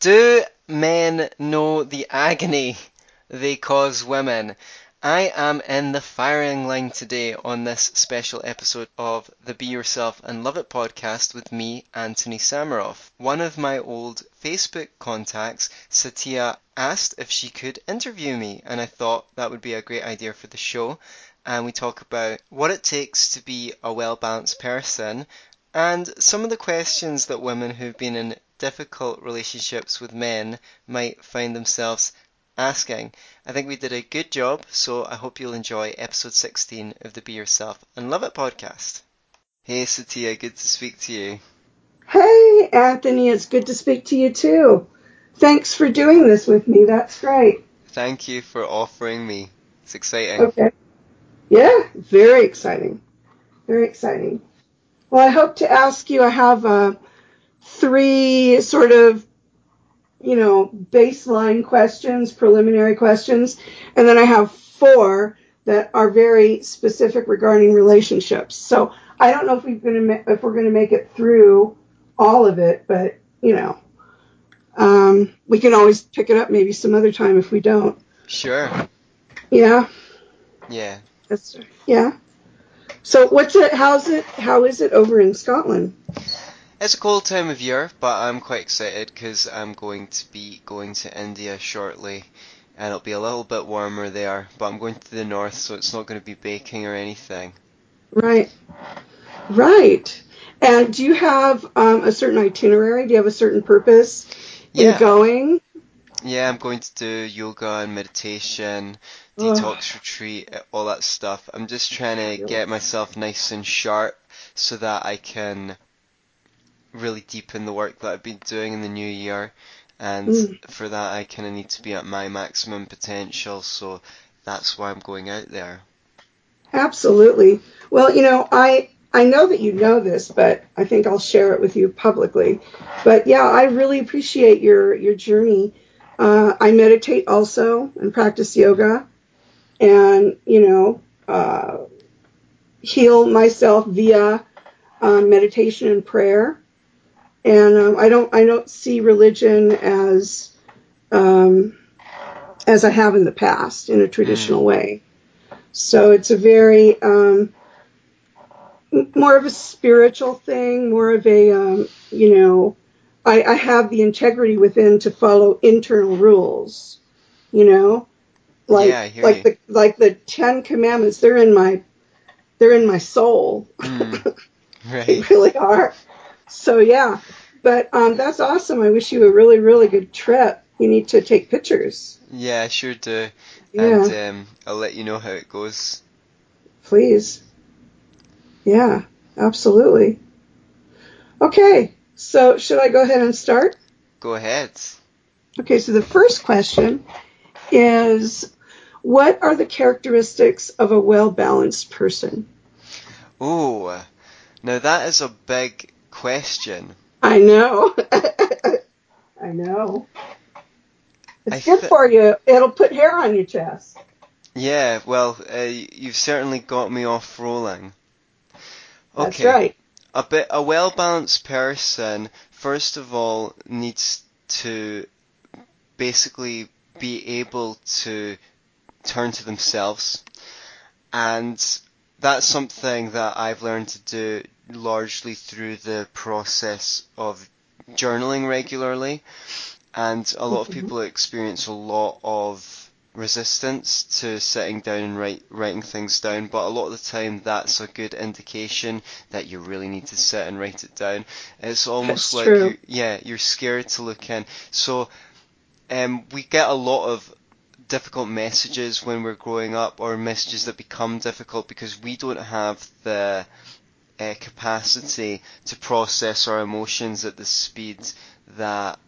Do men know the agony they cause women? I am in the firing line today on this special episode of the Be Yourself and Love It podcast with me, Antony Samaroff. One of my old Facebook contacts, Satya, asked if she could interview me, and I thought that would be a great idea for the show. And we talk about what it takes to be a well-balanced person and some of the questions that women who've been in difficult relationships with men might find themselves asking. I think we did a good job, so I hope you'll enjoy episode 16 of the Be Yourself and Love It podcast. Hey Satya, good to speak to you. Hey Anthony, it's good to speak to you too. Thanks for doing this with me, that's great. Thank you for offering me. It's exciting. Okay. Yeah, very exciting. Very exciting. Well, I hope to ask you, I have three sort of, baseline questions, preliminary questions, and then I have four that are very specific regarding relationships. So I don't know if we're going to make it through all of it, but, we can always pick it up maybe some other time if we don't. Sure. Yeah. Yeah. That's right. Yeah. So how is it over in Scotland? It's a cold time of year, but I'm quite excited because I'm going to be going to India shortly, and it'll be a little bit warmer there, but I'm going to the north, so it's not going to be baking or anything. Right. Right. And do you have a certain itinerary? Do you have a certain purpose in going? Yeah, I'm going to do yoga and meditation, detox retreat, all that stuff. I'm just trying to get myself nice and sharp so that I can really deepen the work that I've been doing in the new year, and for that I kind of need to be at my maximum potential, so that's why I'm going out there. Absolutely. Well, I know that you know this, but I think I'll share it with you publicly. But yeah, I really appreciate your journey. I meditate also and practice yoga and, heal myself via meditation and prayer. And I don't see religion as I have in the past in a traditional way. So it's a very more of a spiritual thing, more of a I have the integrity within to follow internal rules, like the Ten Commandments. They're in my soul. Right. They really are. So, yeah. But that's awesome. I wish you a really, really good trip. You need to take pictures. Yeah, I sure do. Yeah. And I'll let you know how it goes. Please. Yeah, absolutely. Okay, so should I go ahead and start? Go ahead. Okay, so the first question is, what are the characteristics of a well-balanced person? Ooh, now that is a big question. I know. I know. It's good for you. It'll put hair on your chest. Yeah, well, you've certainly got me off rolling. Okay. That's right. A well-balanced person, first of all, needs to basically be able to turn to themselves. And that's something that I've learned to do largely through the process of journaling regularly. And a lot of people experience a lot of resistance to sitting down and writing things down, but a lot of the time that's a good indication that you really need to sit and write it down. It's almost that's like you're scared to look in. So we get a lot of difficult messages when we're growing up, or messages that become difficult because we don't have the capacity to process our emotions at the speed that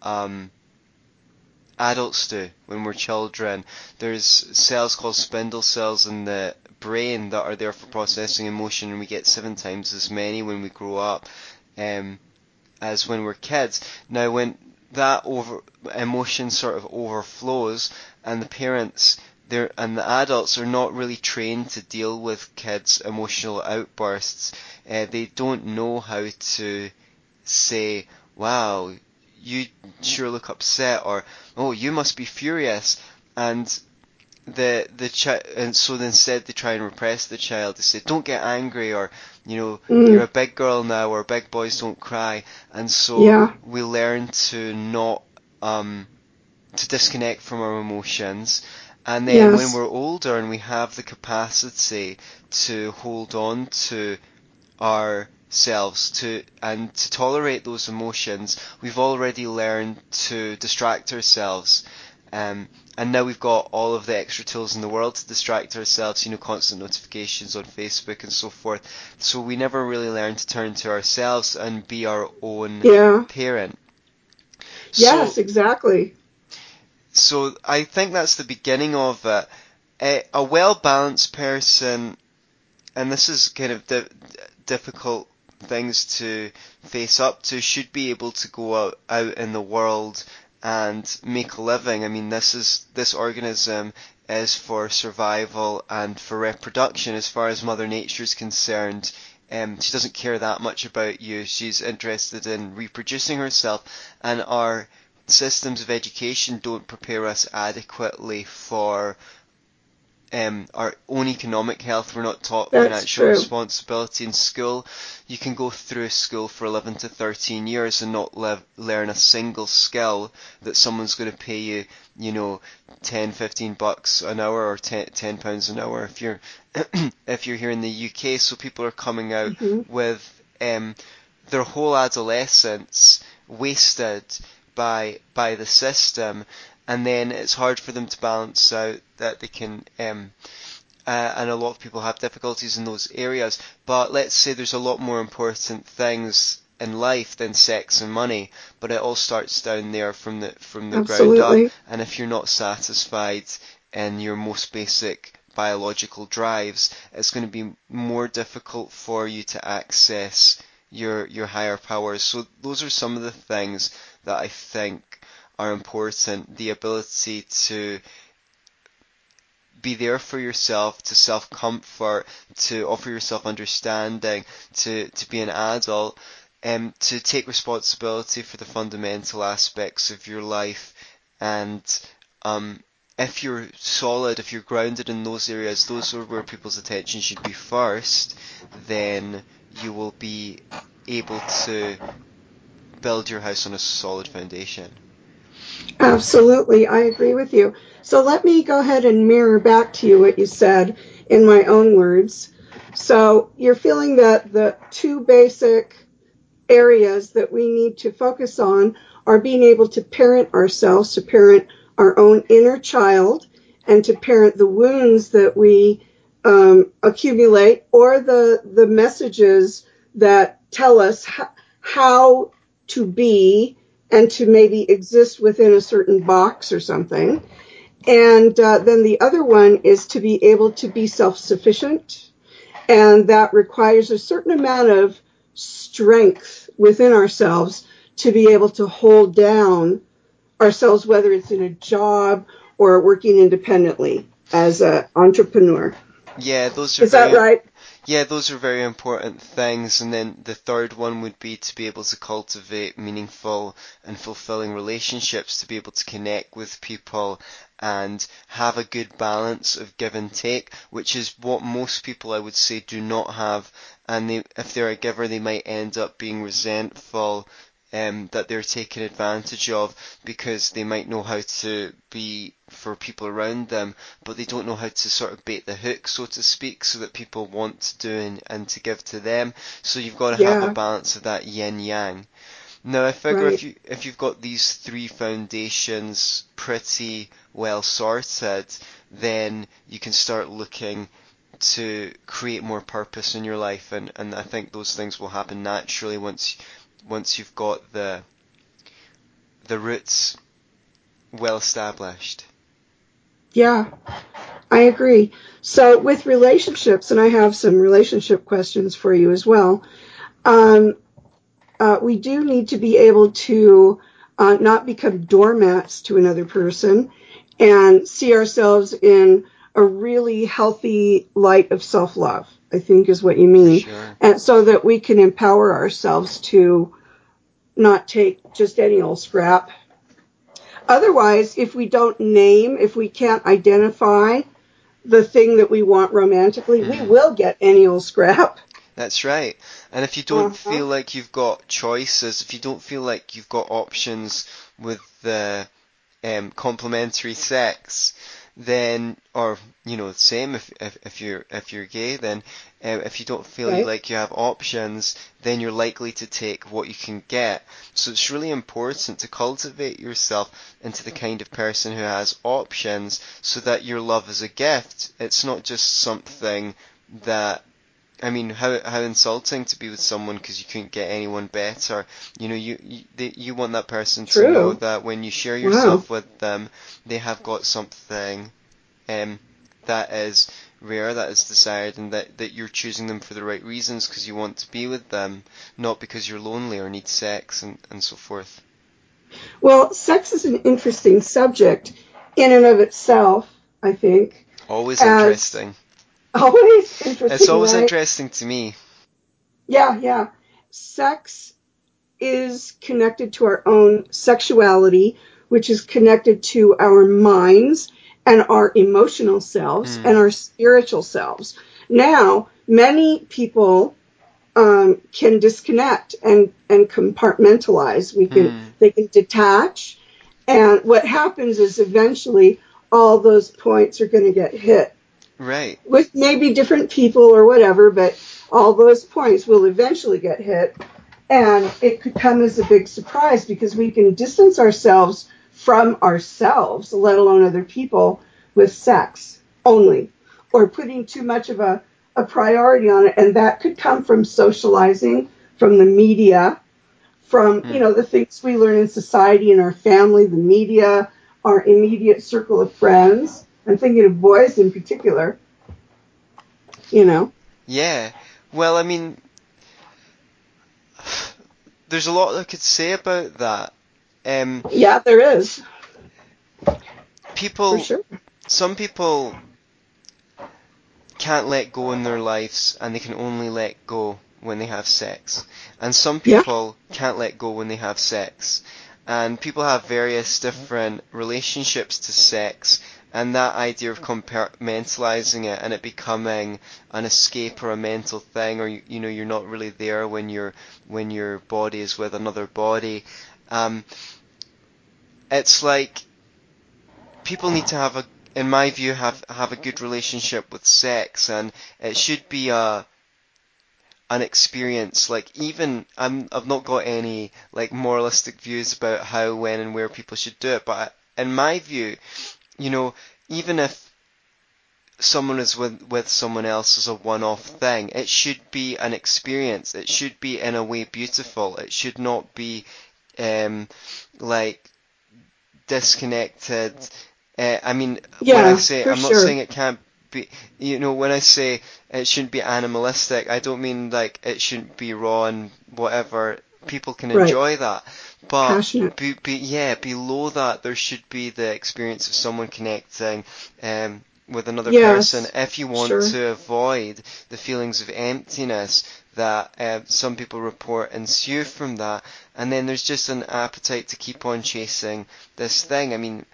adults do when we're children. There's cells called spindle cells in the brain that are there for processing emotion, and we get 7 times as many when we grow up as when we're kids. Now, when that emotion sort of overflows, and the parents and the adults are not really trained to deal with kids' emotional outbursts, they don't know how to say, wow, you sure look upset, or, oh, you must be furious. And so instead they try and repress the child. They say, don't get angry, or, you know, you're a big girl now, or big boys don't cry. And so we learn to not, to disconnect from our emotions. And then when we're older and we have the capacity to hold on to ourselves and to tolerate those emotions, we've already learned to distract ourselves. And now we've got all of the extra tools in the world to distract ourselves, you know, constant notifications on Facebook and so forth. So we never really learn to turn to ourselves and be our own parent. Yes, so, exactly. So I think that's the beginning of it. A well-balanced person, and this is kind of difficult things to face up to, should be able to go out in the world and make a living. I mean, this organism is for survival and for reproduction. As far as Mother Nature is concerned, she doesn't care that much about you. She's interested in reproducing herself, and our systems of education don't prepare us adequately for our own economic health. We're not taught financial responsibility in school. You can go through school for 11 to 13 years and not learn a single skill that someone's going to pay you, you know, 10, 15 bucks an hour, or 10 pounds an hour if you're if you're here in the UK. So people are coming out with their whole adolescence wasted by the system. And then it's hard for them to balance out that they can, and a lot of people have difficulties in those areas. But let's say there's a lot more important things in life than sex and money, but it all starts down there from the ground up. And if you're not satisfied in your most basic biological drives, it's going to be more difficult for you to access your higher powers. So those are some of the things that I think are important. The ability to be there for yourself, to self-comfort, to offer yourself understanding, to be an adult, to take responsibility for the fundamental aspects of your life. And if you're solid, if you're grounded in those areas, those are where people's attention should be first, then you will be able to build your house on a solid foundation. Absolutely. I agree with you. So let me go ahead and mirror back to you what you said in my own words. So you're feeling that the two basic areas that we need to focus on are being able to parent ourselves, to parent our own inner child, and to parent the wounds that we accumulate, or the messages that tell us how to be and to maybe exist within a certain box or something. And then the other one is to be able to be self-sufficient. And that requires a certain amount of strength within ourselves to be able to hold down ourselves, whether it's in a job or working independently as an entrepreneur. Yeah, those are that right? Yeah, those are very important things. And then the third one would be to be able to cultivate meaningful and fulfilling relationships, to be able to connect with people and have a good balance of give and take, which is what most people, I would say, do not have. And if they're a giver, they might end up being resentful that they're taken advantage of, because they might know how to be for people around them, but they don't know how to sort of bait the hook, so to speak, so that people want to do and to give to them. So you've got to have a balance of that yin yang. Now I figure if you've got these three foundations pretty well sorted, then you can start looking to create more purpose in your life, and I think those things will happen naturally once you've got the roots well established. Yeah, I agree. So with relationships, and I have some relationship questions for you as well, we do need to be able to not become doormats to another person, and see ourselves in a really healthy light of self-love, I think is what you mean. Sure. And so that we can empower ourselves to not take just any old scrap. Otherwise, if we don't name, if we can't identify the thing that we want romantically, we will get any old scrap. That's right. And if you don't feel like you've got choices, if you don't feel like you've got options with the complementary sex, then, or, you know, same if you're gay, then if you don't feel like you have options, then you're likely to take what you can get. So it's really important to cultivate yourself into the kind of person who has options, so that your love is a gift. It's not just something that, I mean, how insulting to be with someone because you couldn't get anyone better. You know, you want that person to know that when you share yourself with them, they have got something that is rare, that is desired, and that you're choosing them for the right reasons because you want to be with them, not because you're lonely or need sex and so forth. Well, sex is an interesting subject in and of itself, I think. Always interesting. It's always interesting to me. Yeah. Sex is connected to our own sexuality, which is connected to our minds and our emotional selves and our spiritual selves. Now, many people can disconnect and compartmentalize. They can detach, and what happens is eventually all those points are going to get hit. Right. With maybe different people or whatever, but all those points will eventually get hit, and it could come as a big surprise because we can distance ourselves from ourselves, let alone other people, with sex only, or putting too much of a priority on it, and that could come from socializing, from the media, from the things we learn in society, in our family, the media, our immediate circle of friends. I'm thinking of boys in particular, you know. Yeah. Well, I mean, there's a lot I could say about that. Yeah, there is. People, for sure. Some people can't let go in their lives, and they can only let go when they have sex. And some people can't let go when they have sex. And people have various different relationships to sex. And that idea of compartmentalizing it and it becoming an escape or a mental thing, or you're not really there when your body is with another body. It's like people need to have in my view, have a good relationship with sex, and it should be an experience. Like, even I've not got any like moralistic views about how, when, and where people should do it, but in my view, you know, even if someone is with someone else as a one-off thing, it should be an experience. It should be, in a way, beautiful. It should not be, disconnected. Not saying it can't be, you know, when I say it shouldn't be animalistic, I don't mean, like, it shouldn't be raw and whatever. People can enjoy that. But below that, there should be the experience of someone connecting with another person. If you want to avoid the feelings of emptiness that some people report ensue from that, and then there's just an appetite to keep on chasing this thing. I mean,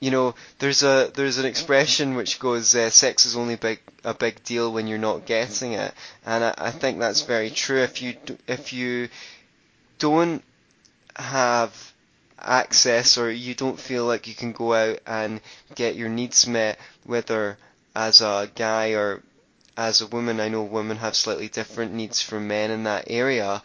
you know, there's an expression which goes, "Sex is only a big deal when you're not getting it," and I think that's very true. If you don't have access, or you don't feel like you can go out and get your needs met, whether as a guy or as a woman. I know women have slightly different needs from men in that area,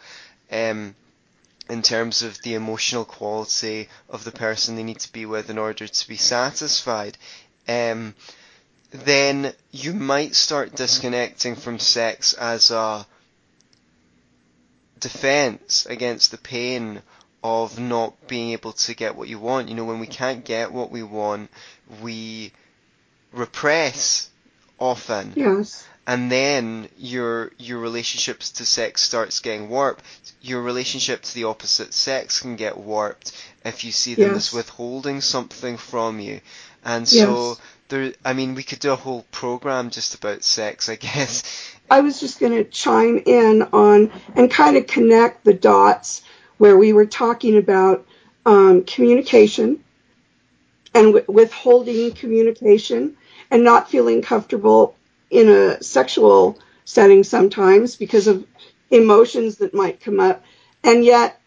in terms of the emotional quality of the person they need to be with in order to be satisfied, then you might start disconnecting from sex as a defense against the pain of not being able to get what you want. You know, when we can't get what we want, we repress often. Yes. And then your relationships to sex starts getting warped. Your relationship to the opposite sex can get warped if you see them as withholding something from you. And so we could do a whole program just about sex, I guess. I was just going to chime in on and kind of connect the dots where we were talking about communication and withholding communication and not feeling comfortable in a sexual setting sometimes because of emotions that might come up. And yet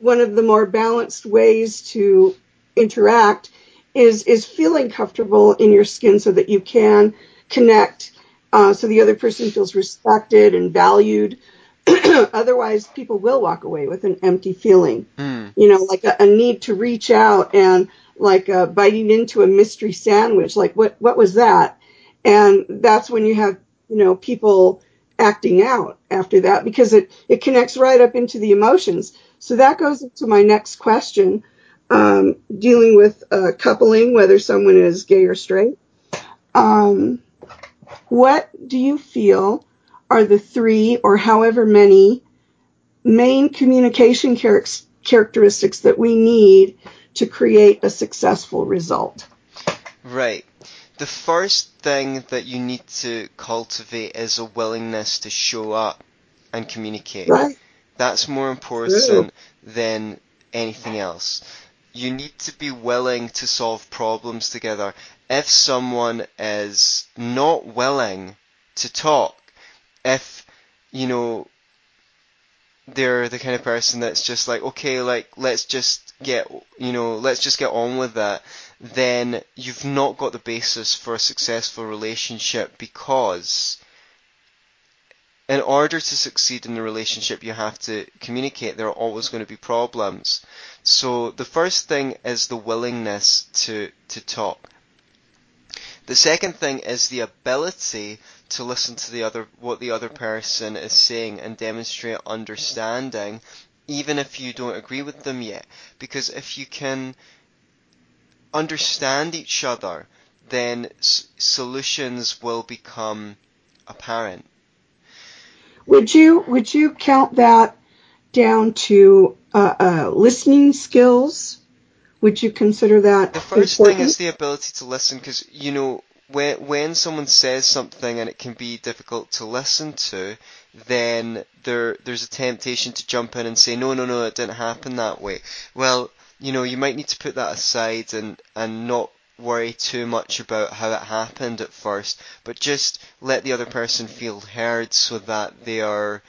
one of the more balanced ways to interact is feeling comfortable in your skin so that you can connect, so the other person feels respected and valued. Otherwise, people will walk away with an empty feeling, you know, like a need to reach out and like biting into a mystery sandwich. Like, what was that? And that's when you have, you know, people acting out after that, because it connects right up into the emotions. So that goes into my next question, dealing with coupling, whether someone is gay or straight. What do you feel are the three or however many main communication characteristics that we need to create a successful result? Right. The first thing that you need to cultivate is a willingness to show up and communicate. Right. That's more important than anything else. You need to be willing to solve problems together. If someone is not willing to talk, if, you know, they're the kind of person that's just like, okay, like, let's just get on with that, then you've not got the basis for a successful relationship, because in order to succeed in the relationship, you have to communicate. There are always going to be problems. So the first thing is the willingness to talk. The second thing is the ability to listen to what the other person is saying and demonstrate understanding, even if you don't agree with them yet. Because if you can understand each other, then solutions will become apparent. Would you count that down to listening skills? Would you consider that the first important thing is the ability to listen? Because, you know, when someone says something and it can be difficult to listen to, then there's a temptation to jump in and say, no, it didn't happen that way. Well, you know, you might need to put that aside and not worry too much about how it happened at first, but just let the other person feel heard so that their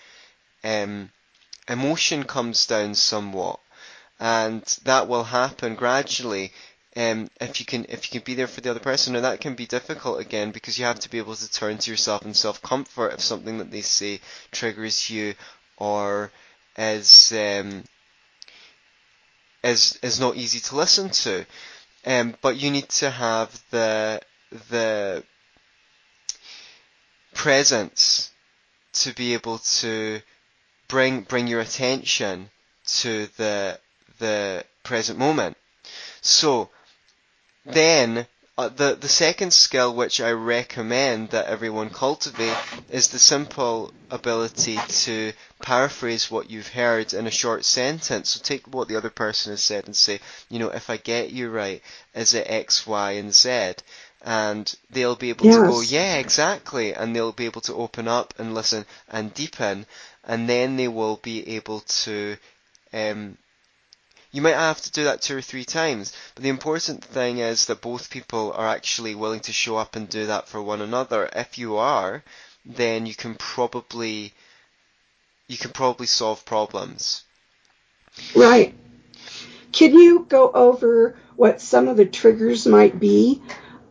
emotion comes down somewhat. And that will happen gradually if you can be there for the other person. Now, that can be difficult again, because you have to be able to turn to yourself in self-comfort if something that they say triggers you or is not easy to listen to. But you need to have the presence to be able to bring your attention to the present moment. So then the second skill, which I recommend that everyone cultivate, is the simple ability to paraphrase what you've heard in a short sentence. So take what the other person has said and say, you know, if I get you right, is it X, Y, and Z? And they'll be able to go, yeah, exactly. And they'll be able to open up and listen and deepen. And then they will be able to... you might have to do that 2 or 3 times, but the important thing is that both people are actually willing to show up and do that for one another. If you are, then you can probably solve problems. Right. Can you go over what some of the triggers might be,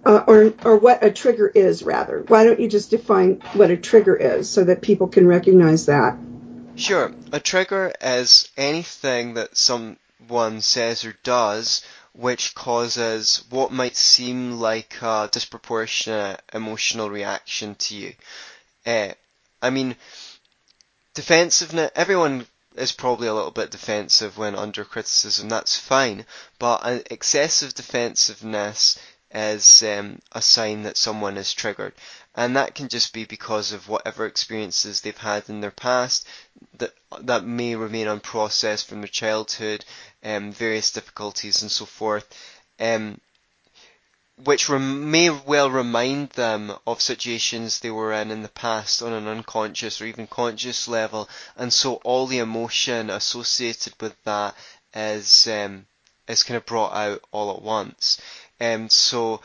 or what a trigger is, rather? Why don't you just define what a trigger is so that people can recognize that? Sure. A trigger is anything that someone says or does which causes what might seem like a disproportionate emotional reaction to you. I mean, defensiveness, everyone is probably a little bit defensive when under criticism, that's fine, but excessive defensiveness is a sign that someone is triggered. And that can just be because of whatever experiences they've had in their past that may remain unprocessed from their childhood, various difficulties and so forth. which may well remind them of situations they were in the past on an unconscious or even conscious level, and so all the emotion associated with that is kind of brought out all at once. So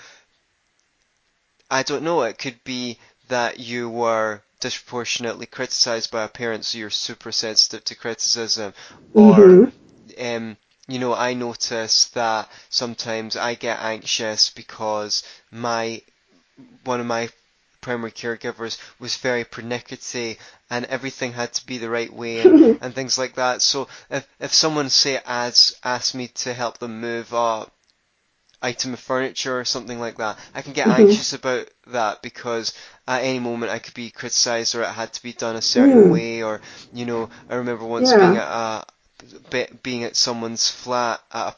I don't know, it could be that you were disproportionately criticised by a parent, so you're super sensitive to criticism, or you know, I notice that sometimes I get anxious because one of my primary caregivers was very pernickety and everything had to be the right way and things like that. So if someone, say, asked me to help them move up item of furniture or something like that, I can get anxious about that because at any moment I could be criticised, or it had to be done a certain way, or, you know, I remember once being at someone's flat at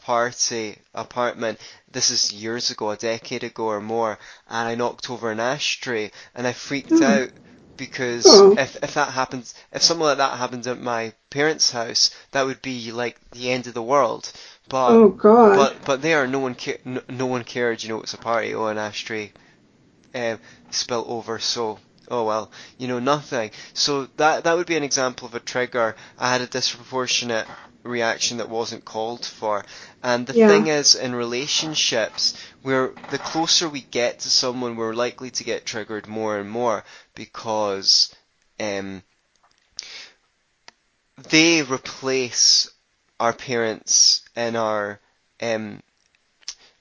apartment. This is years ago, a decade ago or more, and I knocked over an ashtray and I freaked out because if that happens, if something like that happened at my parents' house, that would be like the end of the world. But but there, no one cared. You know, it's a party. Oh, an ashtray spilt over, so oh well, you know, nothing. So that would be an example of a trigger. I had a disproportionate reaction that wasn't called for. And the thing is, in relationships, where the closer we get to someone, we're likely to get triggered more and more because they replace our parents in our,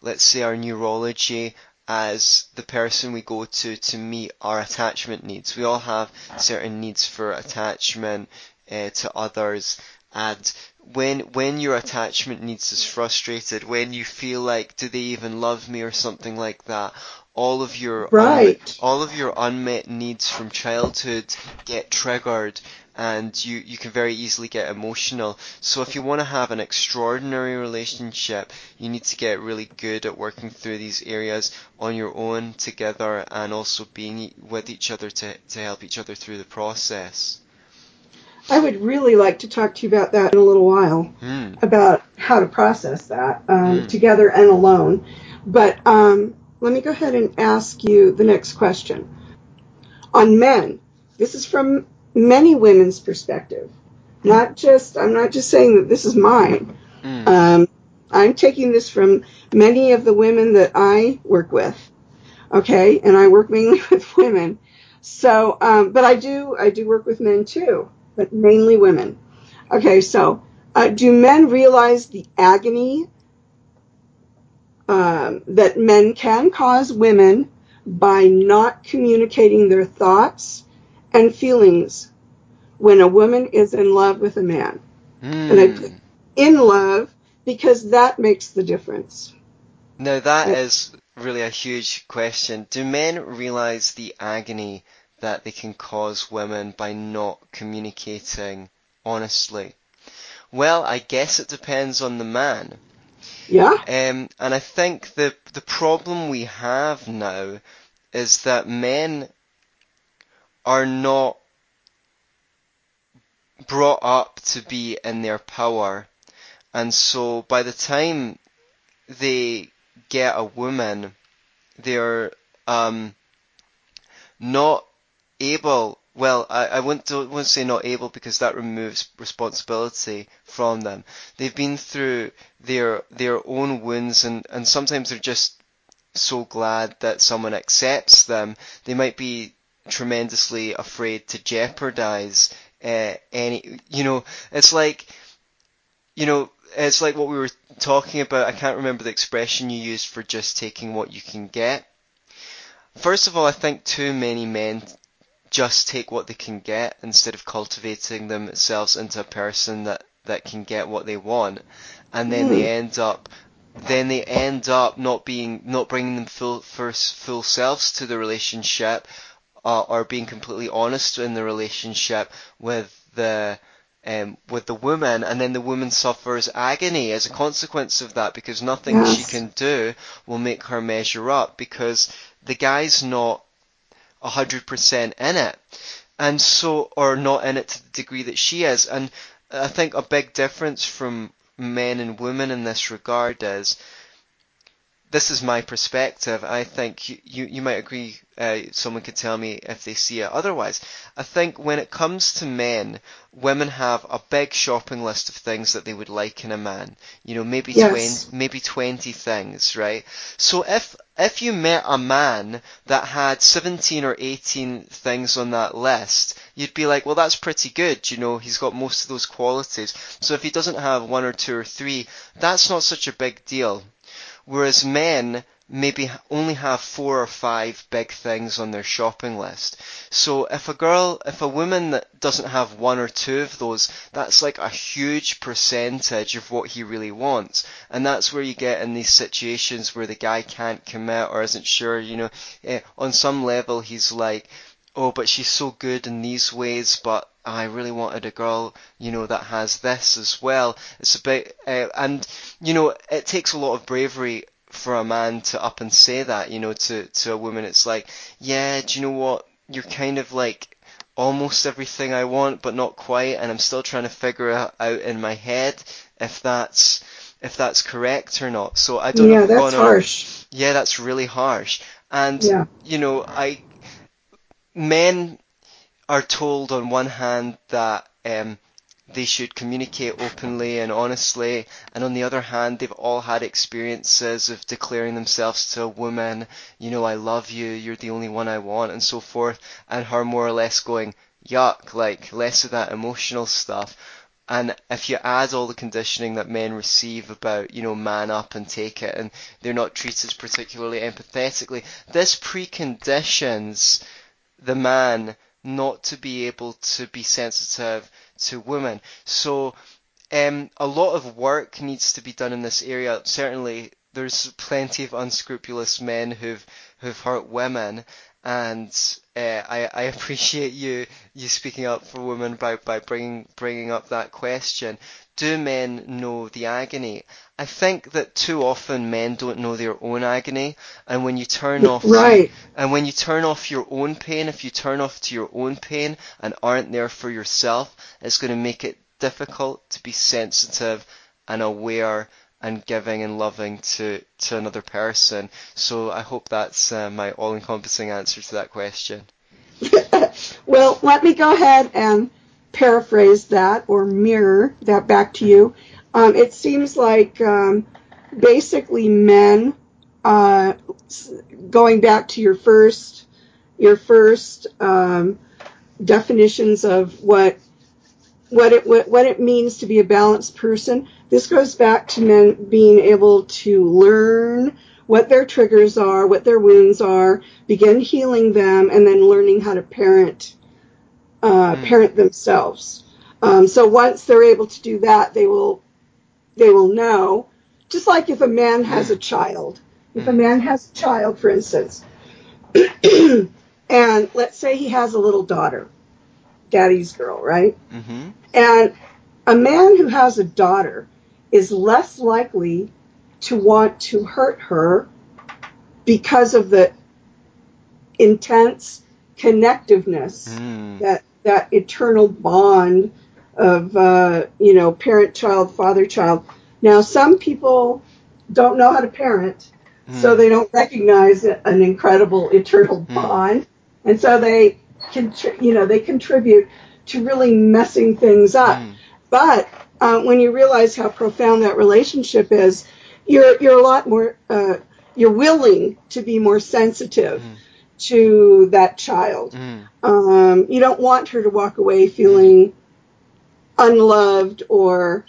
let's say, our neurology as the person we go to meet our attachment needs. We all have certain needs for attachment to others, and when your attachment needs is frustrated, when you feel like, do they even love me or something like that, all of your unmet needs from childhood get triggered, and you can very easily get emotional. So if you want to have an extraordinary relationship, you need to get really good at working through these areas on your own, together, and also being with each other to help each other through the process. I would really like to talk to you about that in a little while, about how to process that together and alone. But let me go ahead and ask you the next question. On men, this is from many women's perspective. I'm not just saying that this is mine. I'm taking this from many of the women that I work with. Okay. And I work mainly with women. So, but I do work with men too, but mainly women. Okay. So, do men realize the agony, that men can cause women by not communicating their thoughts and feelings when a woman is in love with a man? And I put in love because that makes the difference. No, that is really a huge question. Do men realize the agony that they can cause women by not communicating honestly? Well, I guess it depends on the man. Yeah. And I think the problem we have now is that men are not brought up to be in their power. And so by the time they get a woman, they're not able, well, I wouldn't say not able, because that removes responsibility from them. They've been through their own wounds, and sometimes they're just so glad that someone accepts them. They might be tremendously afraid to jeopardize any, you know, it's like what we were talking about. I can't remember the expression you used for just taking what you can get. First of all, I think too many men just take what they can get instead of cultivating themselves into a person that can get what they want, and then they end up not bringing them full selves to the relationship, or being completely honest in the relationship with the woman, and then the woman suffers agony as a consequence of that, because nothing she can do will make her measure up, because the guy's not 100% in it, and so, or not in it to the degree that she is. And I think a big difference from men and women in this regard is this is my perspective. I think you might agree. Someone could tell me if they see it otherwise. I think when it comes to men, women have a big shopping list of things that they would like in a man. You know, maybe yes. 20 things, right? So if you met a man that had 17 or 18 things on that list, you'd be like, well, that's pretty good. You know, he's got most of those qualities. So if he doesn't have one or two or three, that's not such a big deal. Whereas men maybe only have 4 or 5 big things on their shopping list. So if a woman that doesn't have 1 or 2 of those, that's like a huge percentage of what he really wants. And that's where you get in these situations where the guy can't commit or isn't sure, you know, on some level he's like, oh, but she's so good in these ways, but I really wanted a girl, you know, that has this as well. It's a bit, and you know, it takes a lot of bravery for a man to up and say that, you know, to a woman. It's like, yeah, do you know what, you're kind of like almost everything I want, but not quite, and I'm still trying to figure it out in my head if that's correct or not. So I don't know. That's harsh. Yeah, that's really harsh. And you know, men are told on one hand that they should communicate openly and honestly, and on the other hand, they've all had experiences of declaring themselves to a woman, you know, I love you, you're the only one I want, and so forth, and her more or less going, yuck, like, less of that emotional stuff. And if you add all the conditioning that men receive about, you know, man up and take it, and they're not treated particularly empathetically, this preconditions the man not to be able to be sensitive to women. So a lot of work needs to be done in this area. Certainly there's plenty of unscrupulous men who've hurt women, and I appreciate you speaking up for women by bringing up that question. Do men know the agony? I think that too often men don't know their own agony, and when you turn off your own pain, if you turn off to your own pain and aren't there for yourself, it's going to make it difficult to be sensitive and aware and giving and loving to another person. So I hope that's my all-encompassing answer to that question. Well, let me go ahead and paraphrase that or mirror that back to you. It seems like basically men, going back to your first definitions of what it means to be a balanced person. This goes back to men being able to learn what their triggers are, what their wounds are, begin healing them, and then learning how to parent themselves. So once they're able to do that, they will know. Just like if a man has a child, for instance, and let's say he has a little daughter, daddy's girl, right? Mm-hmm. And a man who has a daughter is less likely to want to hurt her because of the intense connectiveness that eternal bond of, parent-child, father-child. Now, some people don't know how to parent, so they don't recognize an incredible eternal bond. And so they contribute to really messing things up. But when you realize how profound that relationship is, you're a lot more, you're willing to be more sensitive to that child. You don't want her to walk away feeling unloved or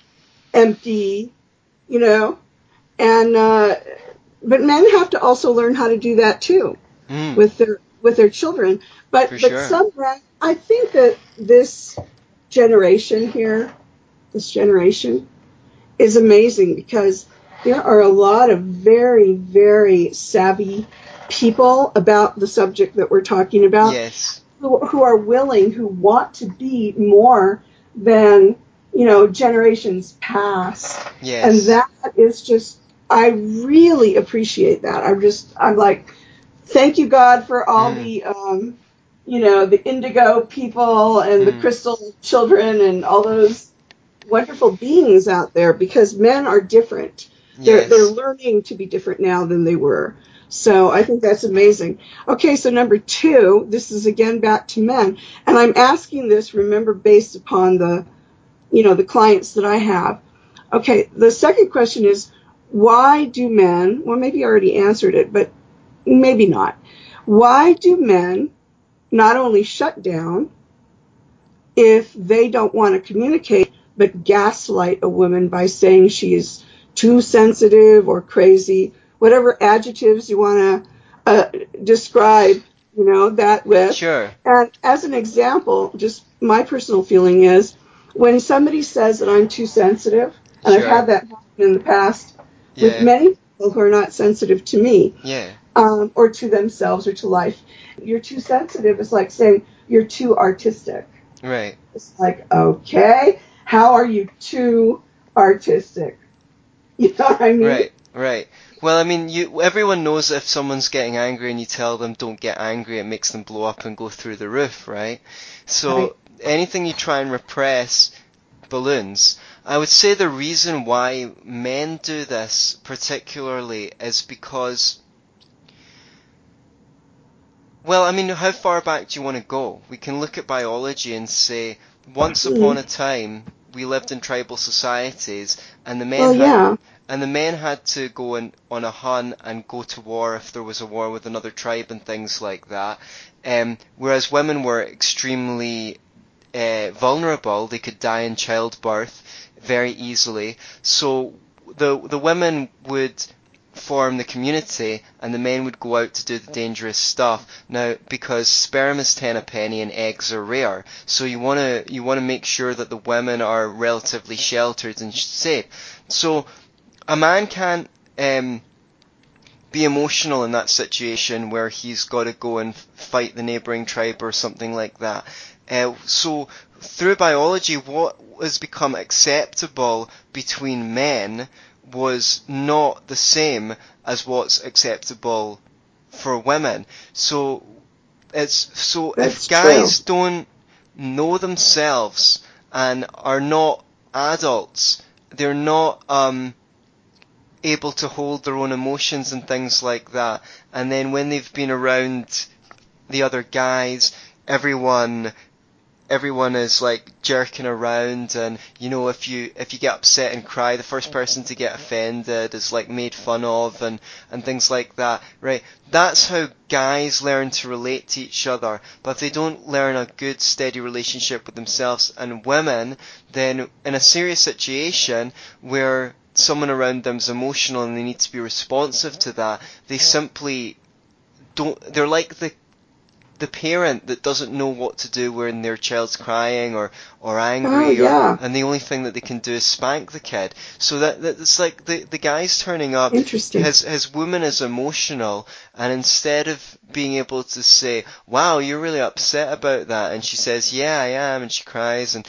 empty, you know. And but men have to also learn how to do that too with their children. But somewhere, I think that this generation is amazing, because there are a lot of very, very savvy people about the subject that we're talking about, yes, who are willing, who want to be more than, you know, generations past. Yes. And that is just, I really appreciate that. I'm like, thank you, God, for all the, the indigo people and the crystal children and all those wonderful beings out there, because men are different. Yes. They're learning to be different now than they were. So I think that's amazing. Okay, so number two, this is again back to men. And I'm asking this, remember, based upon the, you know, the clients that I have. Okay, the second question is, why do men, well, maybe I already answered it, but maybe not. Why do men not only shut down if they don't want to communicate, but gaslight a woman by saying she is too sensitive or crazy, whatever adjectives you want to describe, you know, that with. Sure. And as an example, just my personal feeling is, when somebody says that I'm too sensitive, and sure. I've had that happen in the past yeah. with many people who are not sensitive to me yeah. Or to themselves or to life, you're too sensitive. It's like saying you're too artistic. Right. It's like, okay, how are you too artistic? You know what I mean? Right, right. Well, I mean, everyone knows if someone's getting angry and you tell them don't get angry, it makes them blow up and go through the roof, right? So right. anything you try and repress balloons. I would say the reason why men do this particularly is because, well, I mean, how far back do you want to go? We can look at biology and say, once upon a time, we lived in tribal societies, and the men had to go on a hunt and go to war if there was a war with another tribe and things like that. Whereas women were extremely vulnerable; they could die in childbirth very easily. So the women would form the community, and the men would go out to do the dangerous stuff. Now, because sperm is 10 a penny and eggs are rare, so you want to make sure that the women are relatively sheltered and safe. So a man can't be emotional in that situation where he's got to go and fight the neighbouring tribe or something like that. So through biology, what has become acceptable between men was not the same as what's acceptable for women. So if guys don't know themselves and are not adults, they're not able to hold their own emotions and things like that. And then when they've been around the other guys, everyone is like jerking around, and you know, if you get upset and cry, the first person to get offended is like made fun of and things like that, right? That's how guys learn to relate to each other. But if they don't learn a good steady relationship with themselves and women, then in a serious situation where someone around them is emotional and they need to be responsive to that, they simply don't. They're like the parent that doesn't know what to do when their child's crying or angry, and the only thing that they can do is spank the kid. So that's like the guy's turning up. Interesting. His woman is emotional, and instead of being able to say, "Wow, you're really upset about that," and she says, "Yeah, I am," and she cries, and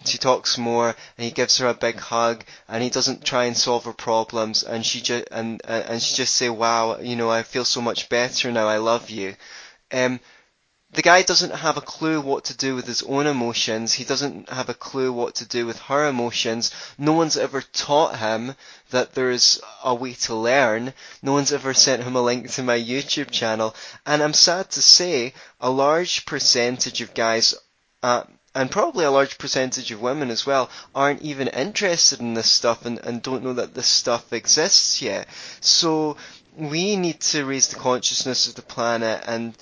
she talks more, and he gives her a big hug, and he doesn't try and solve her problems, and she just say, "Wow, you know, I feel so much better now. I love you." The guy doesn't have a clue what to do with his own emotions. He doesn't have a clue what to do with her emotions. No one's ever taught him that there is a way to learn. No one's ever sent him a link to my YouTube channel. And I'm sad to say, a large percentage of guys, and probably a large percentage of women as well, aren't even interested in this stuff and don't know that this stuff exists yet. So we need to raise the consciousness of the planet and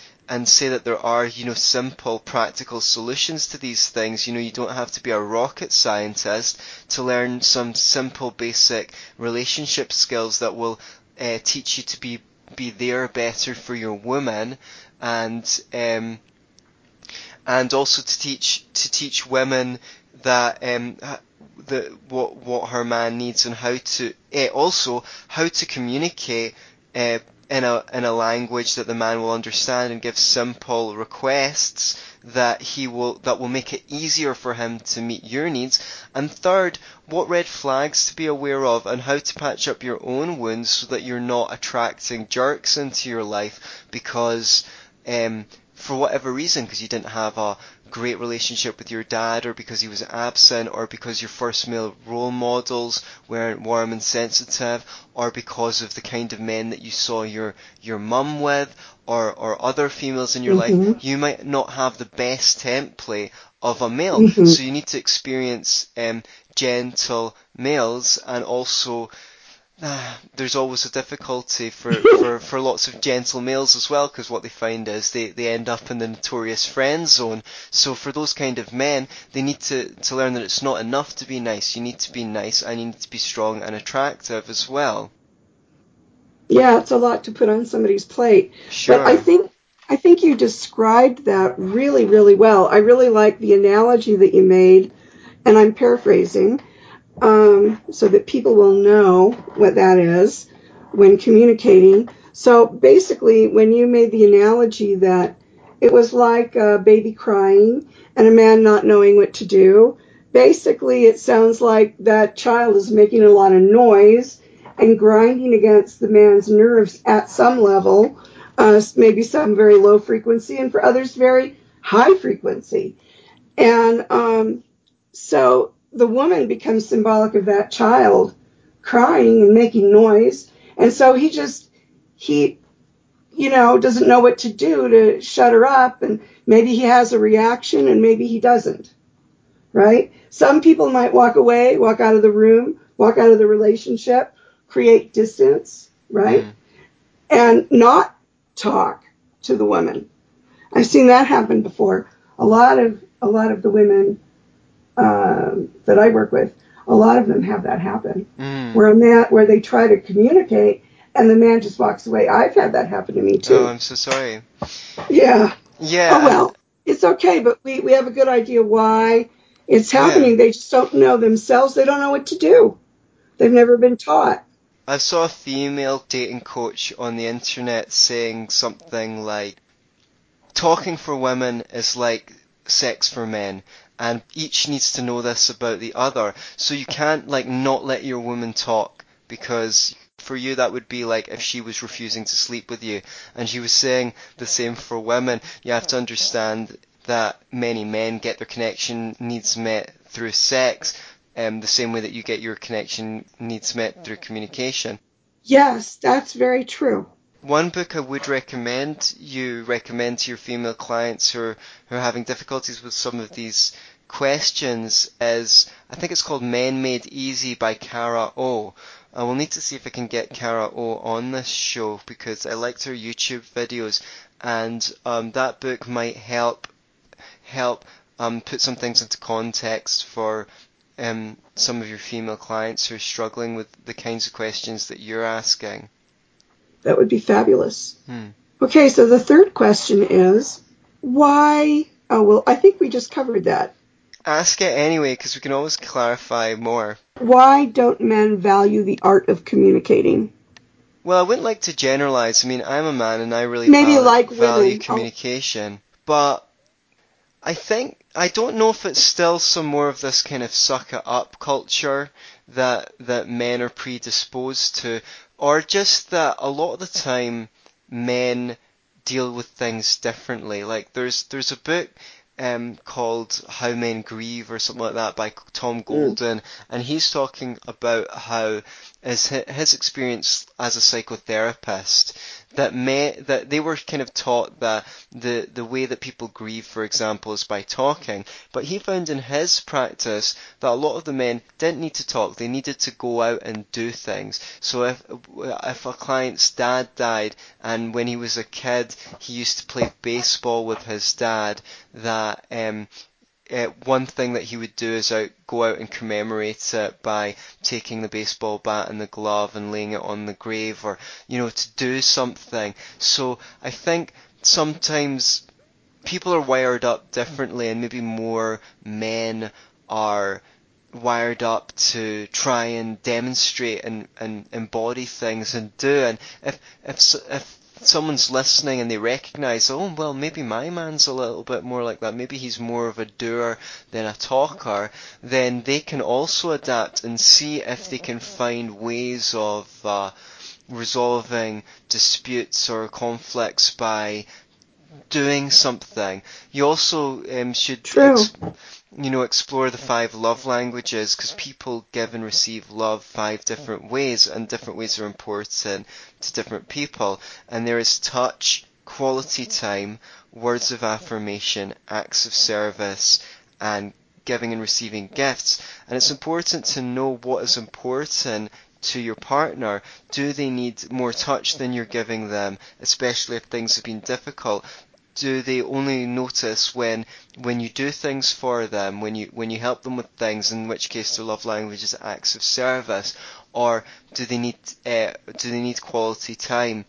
say that there are, you know, simple, practical solutions to these things. You know, you don't have to be a rocket scientist to learn some simple, basic relationship skills that will teach you to be there better for your woman, and also to teach women that what her man needs, and how to communicate in a language that the man will understand, and give simple requests that will make it easier for him to meet your needs. And third, what red flags to be aware of, and how to patch up your own wounds so that you're not attracting jerks into your life, because for whatever reason, because you didn't have a great relationship with your dad, or because he was absent, or because your first male role models weren't warm and sensitive, or because of the kind of men that you saw your mum with, or other females in your mm-hmm. life, you might not have the best template of a male. Mm-hmm. So you need to experience gentle males, and also there's always a difficulty for lots of gentle males as well, because what they find is they end up in the notorious friend zone. So for those kind of men, they need to learn that it's not enough to be nice. You need to be nice, and you need to be strong and attractive as well. Yeah, it's a lot to put on somebody's plate. Sure. But I think you described that really, really well. I really like the analogy that you made, and I'm paraphrasing, so that people will know what that is when communicating. So basically, when you made the analogy that it was like a baby crying and a man not knowing what to do, basically it sounds like that child is making a lot of noise and grinding against the man's nerves at some level, maybe some very low frequency, and for others very high frequency. And so the woman becomes symbolic of that child crying and making noise. And so he doesn't know what to do to shut her up. And maybe he has a reaction and maybe he doesn't, right? Some people might walk away, walk out of the room, walk out of the relationship, create distance, right? Mm. And not talk to the woman. I've seen that happen before. A lot of the women that I work with, a lot of them have that happen, where they try to communicate and the man just walks away. I've had that happen to me too. Oh, I'm so sorry. Yeah. Yeah. Oh well, it's okay, but we have a good idea why it's happening. Yeah. They just don't know themselves. They don't know what to do. They've never been taught. I saw a female dating coach on the internet saying something like, talking for women is like sex for men, and each needs to know this about the other. So you can't not let your woman talk, because for you that would be like if she was refusing to sleep with you. And she was saying the same for women. You have to understand that many men get their connection needs met through sex, the same way that you get your connection needs met through communication. Yes, that's very true. One book I would recommend to your female clients who are having difficulties with some of these questions is, I think it's called Men Made Easy by Cara O. I will need to see if I can get Cara O on this show, because I liked her YouTube videos, and that book might help put some things into context for some of your female clients who are struggling with the kinds of questions that you're asking. That would be fabulous. Hmm. Okay, so the third question is, why? Oh, well, I think we just covered that. Ask it anyway, because we can always clarify more. Why don't men value the art of communicating? Well, I wouldn't like to generalize. I mean, I'm a man, and I really value communication. Oh. But I think, I don't know if it's still some more of this kind of suck-it-up culture that men are predisposed to, or just that a lot of the time men deal with things differently. Like there's a book called How Men Grieve or something like that by Tom Golden, and he's talking about how is his experience as a psychotherapist, that they were kind of taught that the way that people grieve, for example, is by talking. But he found in his practice that a lot of the men didn't need to talk. They needed to go out and do things. So if a client's dad died, and when he was a kid he used to play baseball with his dad, that one thing that he would do is go out and commemorate it by taking the baseball bat and the glove and laying it on the grave, or, to do something. So I think sometimes people are wired up differently, and maybe more men are wired up to try and demonstrate and embody things and do. And if someone's listening and they recognize, oh, well, maybe my man's a little bit more like that, maybe he's more of a doer than a talker, then they can also adapt and see if they can find ways of resolving disputes or conflicts by doing something. You also should, explore the 5 love languages, because people give and receive love 5 different ways, and different ways are important to different people. And there is touch, quality time, words of affirmation, acts of service, and giving and receiving gifts. And it's important to know what is important to your partner. Do they need more touch than you're giving them, especially if things have been difficult? Do they only notice when you do things for them, when you help them with things, in which case their love language is acts of service? Or do they need quality time?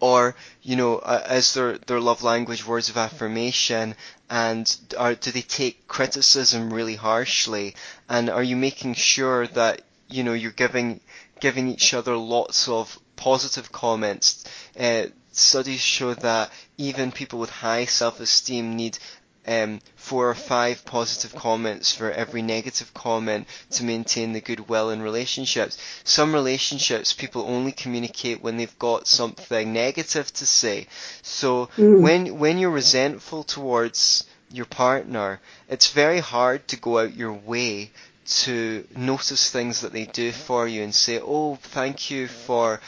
Or, is their love language words of affirmation? And do they take criticism really harshly? And are you making sure that you're giving each other lots of positive comments? Studies show that even people with high self-esteem need 4 or 5 positive comments for every negative comment to maintain the goodwill in relationships. Some relationships, people only communicate when they've got something negative to say. So when you're resentful towards your partner, it's very hard to go out your way to notice things that they do for you and say, "Oh, thank you for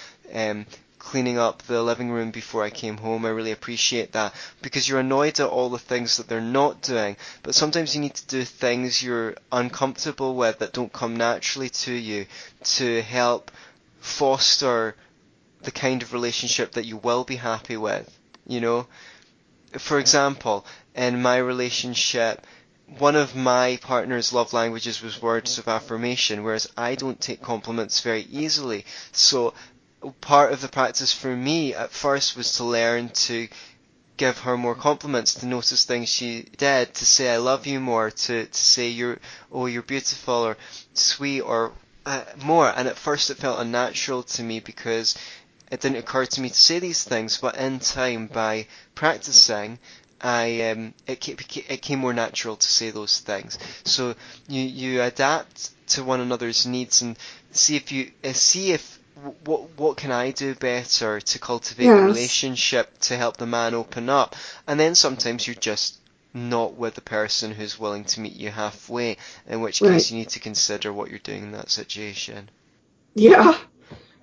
cleaning up the living room before I came home. I really appreciate that," because you're annoyed at all the things that they're not doing. But sometimes you need to do things you're uncomfortable with, that don't come naturally to you, to help foster the kind of relationship that you will be happy with. For example, in my relationship, one of my partner's love languages was words of affirmation, whereas I don't take compliments very easily. So part of the practice for me at first was to learn to give her more compliments, to notice things she did, to say "I love you" more, to say you're beautiful or sweet or more. And at first it felt unnatural to me because it didn't occur to me to say these things. But in time, by practicing, it came more natural to say those things. So you adapt to one another's needs and see if. What can I do better to cultivate a relationship to help the man open up? And then sometimes you're just not with the person who's willing to meet you halfway, in which case you need to consider what you're doing in that situation. Yeah.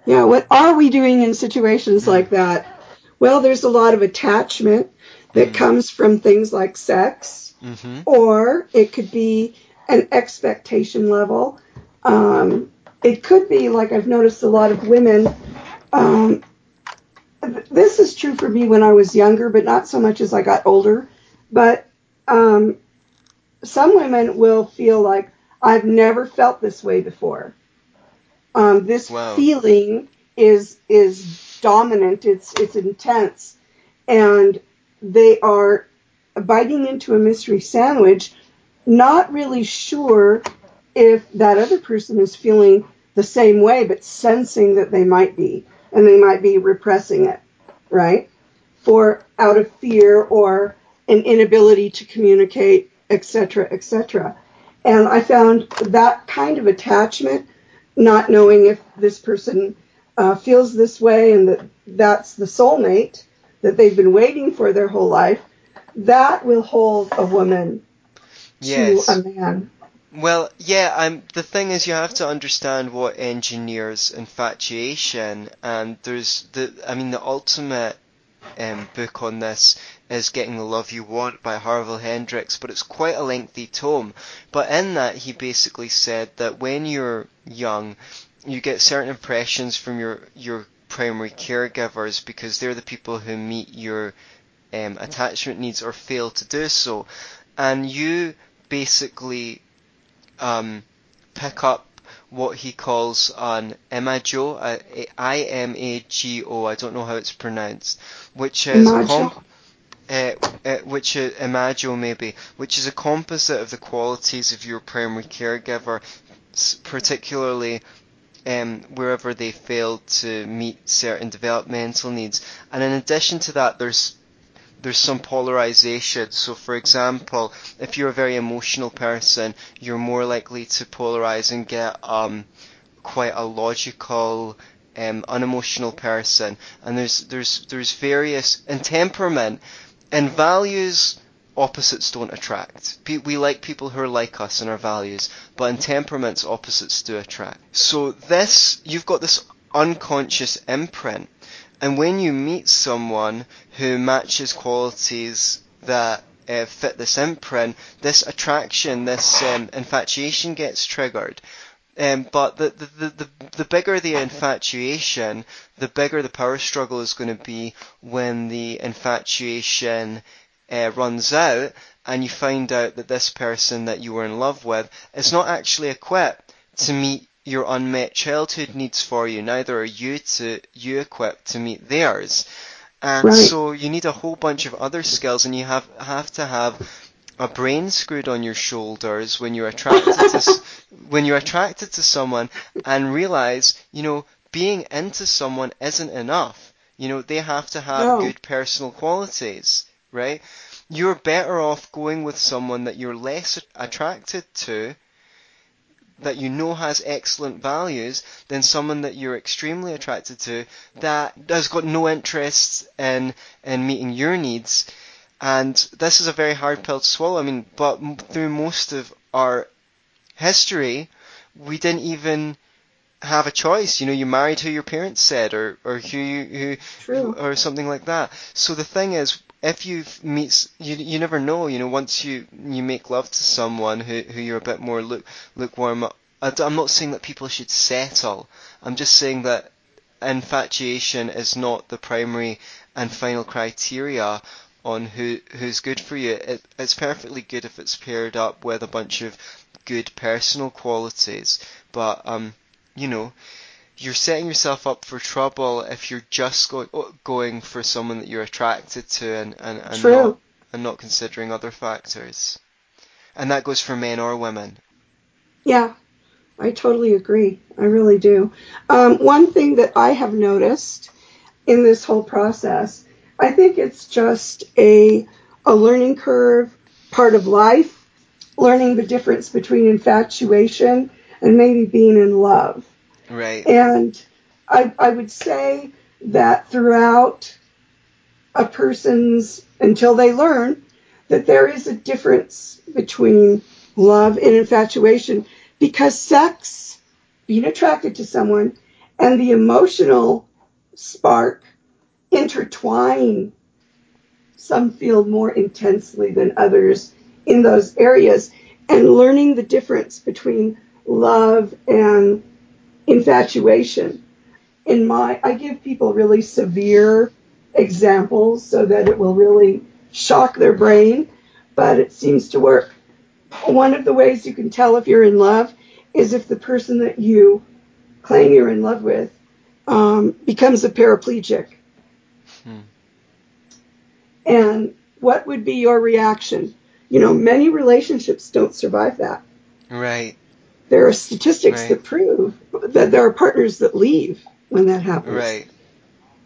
What are we doing in situations like that? Well, there's a lot of attachment that comes from things like sex, or it could be an expectation level. It could be, like I've noticed a lot of women, this is true for me when I was younger, but not so much as I got older, but some women will feel like, "I've never felt this way before." This feeling is dominant, it's intense, and they are biting into a mystery sandwich, not really sure if that other person is feeling the same way, but sensing that they might be, and they might be repressing it, right? Out of fear or an inability to communicate, etc., etc. And I found that kind of attachment, not knowing if this person feels this way and that's the soulmate that they've been waiting for their whole life, that will hold a woman to a man. Well, the thing is, you have to understand what engineers infatuation, and there's the ultimate book on this is Getting the Love You Want by Harville Hendricks, but it's quite a lengthy tome. But in that, he basically said that when you're young, you get certain impressions from your primary caregivers, because they're the people who meet your attachment needs or fail to do so, and you basically pick up what he calls an imago, I-M-A-G-O, I don't know how it's pronounced, which is a composite of the qualities of your primary caregiver, particularly wherever they failed to meet certain developmental needs. And in addition to that, there's some polarization. So, for example, if you're a very emotional person, you're more likely to polarize and get quite a logical unemotional person, and there's various, and temperament and values. Opposites don't attract. We like people who are like us and our values, but in temperaments, opposites do attract. So this, you've got this unconscious imprint, and when you meet someone who matches qualities that fit this imprint, this attraction, this infatuation gets triggered. But the bigger the infatuation, the bigger the power struggle is going to be when the infatuation runs out, and you find out that this person that you were in love with is not actually equipped to meet your unmet childhood needs for you. Neither are you equipped to meet theirs, and right. So you need a whole bunch of other skills, and you have to have a brain screwed on your shoulders when you're attracted to someone, and realize, you know, being into someone isn't enough. You know, they have to have good personal qualities. Right? You're better off going with someone that you're less attracted to, that you know has excellent values, than someone that you're extremely attracted to that has got no interest in meeting your needs. And this is a very hard pill to swallow. I mean, but through most of our history, we didn't even have a choice. You know, you married who your parents said, or who or something like that. So the thing is, if you never know, you know, once you make love to someone who you're a bit more lukewarm. I'm not saying that people should settle. I'm just saying that infatuation is not the primary and final criteria on who's good for you. It's perfectly good if it's paired up with a bunch of good personal qualities. But, you know, you're setting yourself up for trouble if you're just going for someone that you're attracted to and not considering other factors. And that goes for men or women. Yeah, I totally agree. I really do. One thing that I have noticed in this whole process, I think it's just a learning curve, part of life, learning the difference between infatuation and maybe being in love. Right. And I would say that throughout a person's, until they learn, that there is a difference between love and infatuation, because sex, being attracted to someone, and the emotional spark intertwine. Some feel more intensely than others in those areas. And learning the difference between love and infatuation. I give people really severe examples so that it will really shock their brain, but it seems to work. One of the ways you can tell if you're in love is if the person that you claim you're in love with becomes a paraplegic. And what would be your reaction? You know, many relationships don't survive that. Right. There are statistics that prove that there are partners that leave when that happens. Right.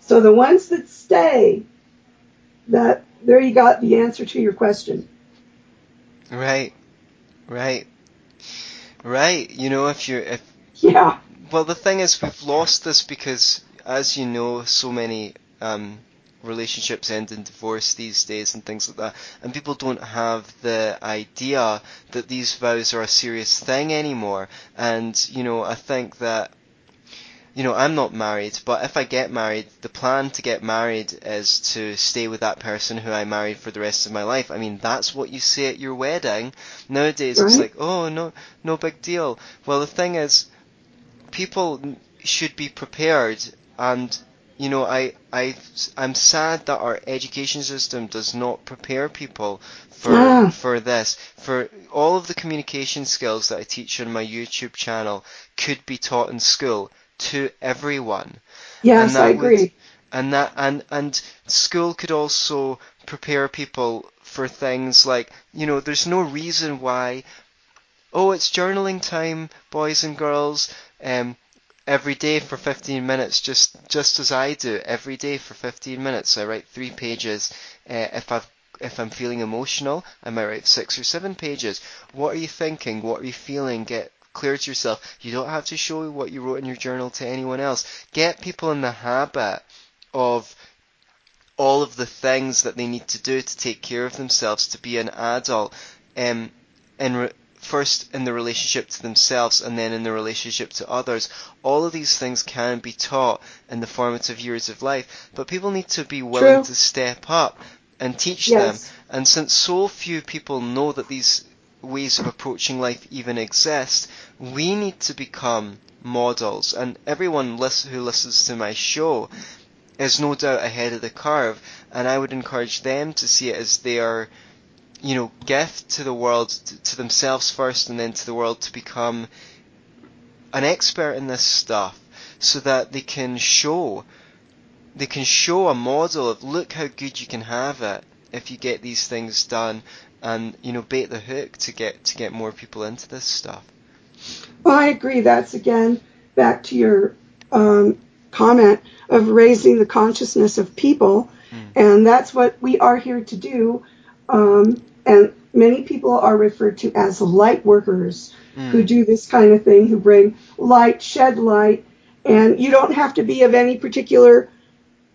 So the ones that stay, there you got the answer to your question. Right. You know, well, the thing is, we've lost this because, as you know, so many relationships end in divorce these days and things like that, and people don't have the idea that these vows are a serious thing anymore. And, you know, I think that, you know, I'm not married, but if I get married, the plan to get married is to stay with that person who I married for the rest of my life. I mean, that's what you say at your wedding. Nowadays, right? It's like, oh, no big deal. Well, the thing is, people should be prepared, and you know, I'm sad that our education system does not prepare people for this. For all of the communication skills that I teach on my YouTube channel could be taught in school to everyone. Yes, I agree. And school could also prepare people for things like, you know, there's no reason why, oh, it's journaling time, boys and girls, every day for 15 minutes, just as I do. Every day for 15 minutes, so I write 3 pages. If I'm feeling emotional, I might write 6 or 7 pages. What are you thinking? What are you feeling? Get clear to yourself. You don't have to show what you wrote in your journal to anyone else. Get people in the habit of all of the things that they need to do to take care of themselves, to be an adult, first in the relationship to themselves and then in the relationship to others. All of these things can be taught in the formative years of life, but people need to be willing to step up and teach them. And since so few people know that these ways of approaching life even exist, we need to become models. And everyone who listens to my show is no doubt ahead of the curve, and I would encourage them to see it as their, you know, gift to the world, to themselves first and then to the world, to become an expert in this stuff so that they can show a model of, look how good you can have it if you get these things done, and, you know, bait the hook to get more people into this stuff. Well, I agree. That's, again, back to your comment of raising the consciousness of people, and that's what we are here to do. And many people are referred to as light workers who do this kind of thing, who bring light, shed light, and you don't have to be of any particular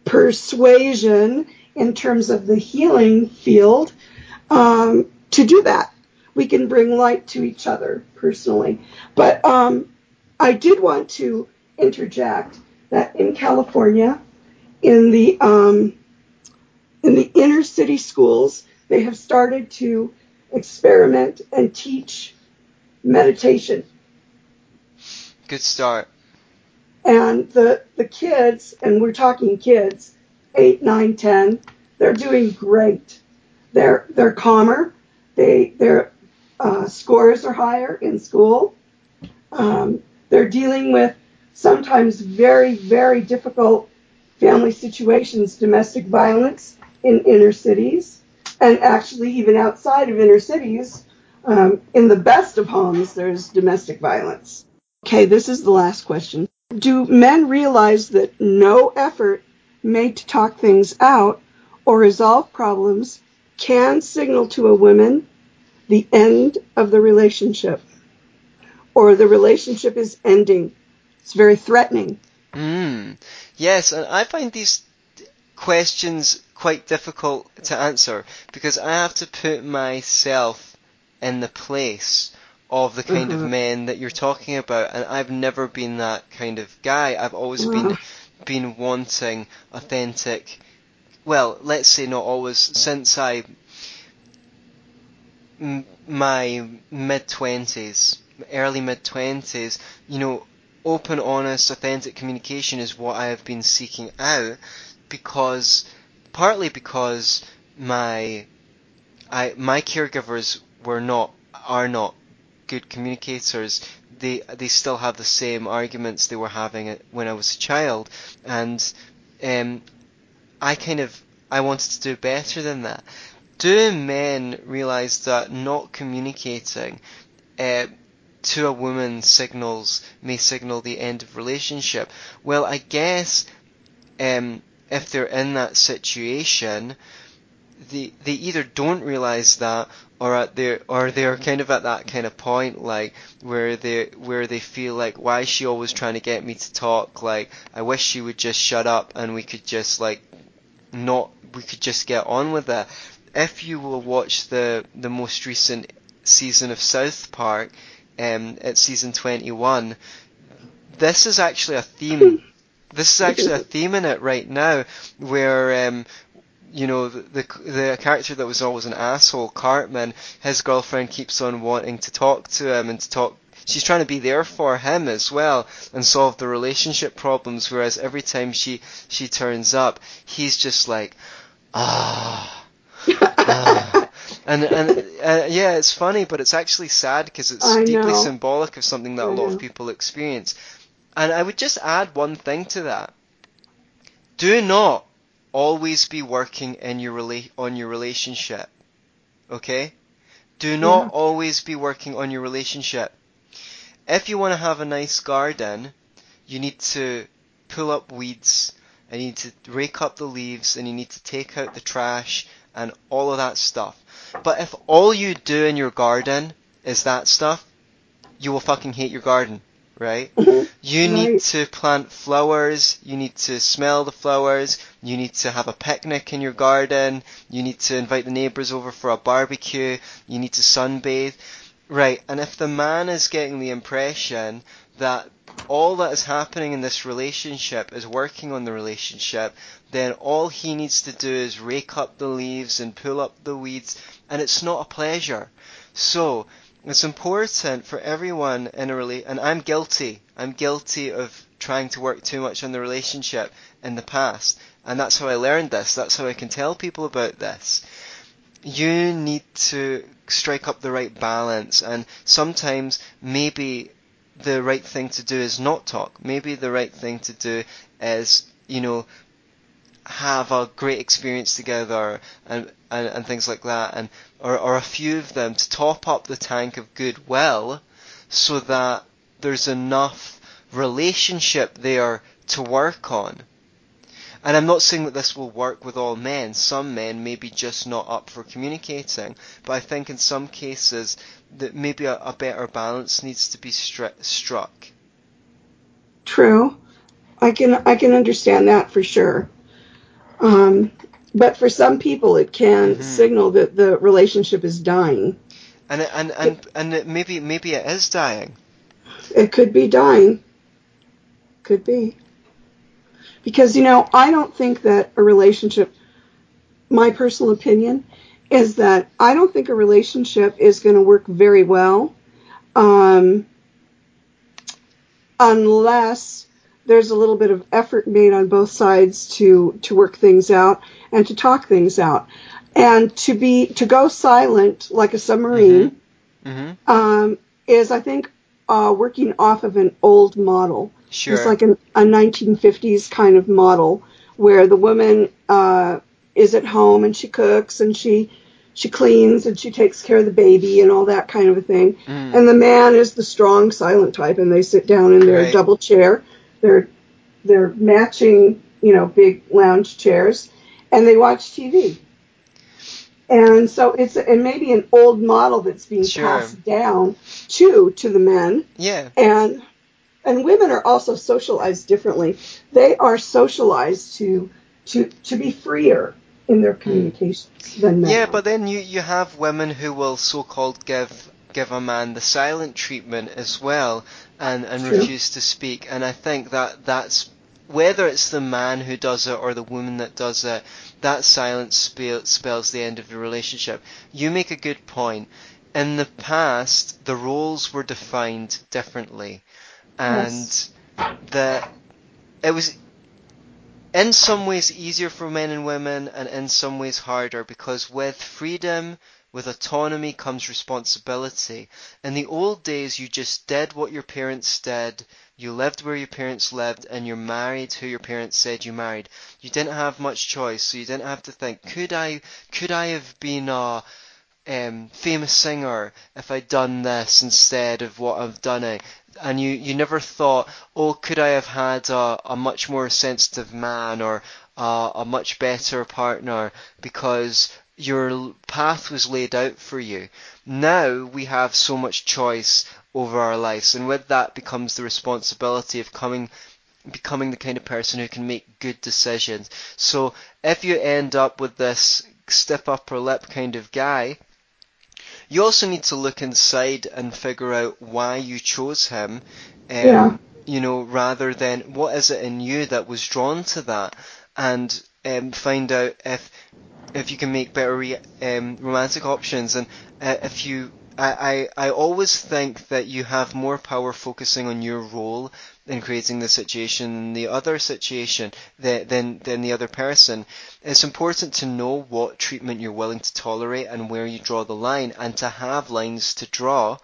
persuasion in terms of the healing field to do that. We can bring light to each other personally. But I did want to interject that in California, in the inner city schools, they have started to experiment and teach meditation. Good start. And the kids, and we're talking kids, 8, 9, 10, they're doing great. They're calmer. Their scores are higher in school. They're dealing with sometimes very, very difficult family situations, domestic violence in inner cities. And actually, even outside of inner cities, in the best of homes, there's domestic violence. Okay, this is the last question. Do men realize that no effort made to talk things out or resolve problems can signal to a woman the end of the relationship, or the relationship is ending? It's very threatening. Yes, and I find these questions quite difficult to answer, because I have to put myself in the place of the kind of men that you're talking about, and I've never been that kind of guy. I've always been wanting authentic, well, let's say not always, since my mid-20s, early mid-20s, you know, open, honest, authentic communication is what I have been seeking out, partly because my caregivers are not good communicators. They still have the same arguments they were having when I was a child, and I wanted to do better than that. Do men realize that not communicating to a woman may signal the end of relationship? Well, I guess. If they're in that situation, they either don't realize that, or they're kind of at that kind of point, like where they feel like, why is she always trying to get me to talk? Like, I wish she would just shut up and we could just get on with it. If you will watch the most recent season of South Park, at season 21, this is actually a theme. This is actually a theme in it right now, where, you know, the character that was always an asshole, Cartman, his girlfriend keeps on wanting to talk to him she's trying to be there for him as well and solve the relationship problems, whereas every time she turns up, he's just like, And yeah, it's funny, but it's actually sad because it's deeply symbolic of something that a lot of people experience. And I would just add one thing to that. Do not always be working on your relationship. Okay? Do not always be working on your relationship. If you want to have a nice garden, you need to pull up weeds, and you need to rake up the leaves, and you need to take out the trash, and all of that stuff. But if all you do in your garden is that stuff, you will fucking hate your garden, right? You need to plant flowers, you need to smell the flowers, you need to have a picnic in your garden, you need to invite the neighbours over for a barbecue, you need to sunbathe, right? And if the man is getting the impression that all that is happening in this relationship is working on the relationship, then all he needs to do is rake up the leaves and pull up the weeds, and it's not a pleasure. So it's important for everyone in a relationship, and I'm guilty of trying to work too much on the relationship in the past, and that's how I learned this, that's how I can tell people about this. You need to strike up the right balance, and sometimes maybe the right thing to do is not talk. Maybe the right thing to do is, you know, have a great experience together and things like that, and or a few of them to top up the tank of goodwill so that there's enough relationship there to work on. And I'm not saying that this will work with all men. Some men may be just not up for communicating. But I think in some cases that maybe a better balance needs to be struck. True. I can understand that for sure. But for some people, it can signal that the relationship is dying. And maybe it is dying. It could be dying. Could be. Because, you know, I don't think that a relationship, my personal opinion, is that I don't think a relationship is going to work very well unless there's a little bit of effort made on both sides to work things out and to talk things out. And to go silent like a submarine is, I think, working off of an old model. Sure. It's like a 1950s kind of model where the woman is at home and she cooks and she cleans and she takes care of the baby and all that kind of a thing. Mm. And the man is the strong, silent type, and they sit down in their double chair, their matching, you know, big lounge chairs, and they watch TV. And so it's maybe an old model that's being passed down to the men. Yeah. And women are also socialized differently. They are socialized to be freer in their communications than men. Yeah, but then you have women who will so-called give a man the silent treatment as well and refuse to speak. And I think that's, whether it's the man who does it or the woman that does it, that silence spells the end of the relationship. You make a good point. In the past, the roles were defined differently. And it was in some ways easier for men and women, and in some ways harder, because with freedom, with autonomy comes responsibility. In the old days, you just did what your parents did, you lived where your parents lived, and you're married who your parents said you married. You didn't have much choice, so you didn't have to think, could I have been a famous singer if I'd done this instead of what I've done it? And you never thought, oh, could I have had a much more sensitive man or a much better partner, because your path was laid out for you. Now we have so much choice over our lives, and with that becomes the responsibility of becoming the kind of person who can make good decisions. So if you end up with this stiff upper lip kind of guy, you also need to look inside and figure out why you chose him, you know, rather than what is it in you that was drawn to that, and find out if you can make better romantic options. And if you, I always think that you have more power focusing on your role in creating the situation than the other situation than the other person. It's important to know what treatment you're willing to tolerate and where you draw the line, and to have lines to draw.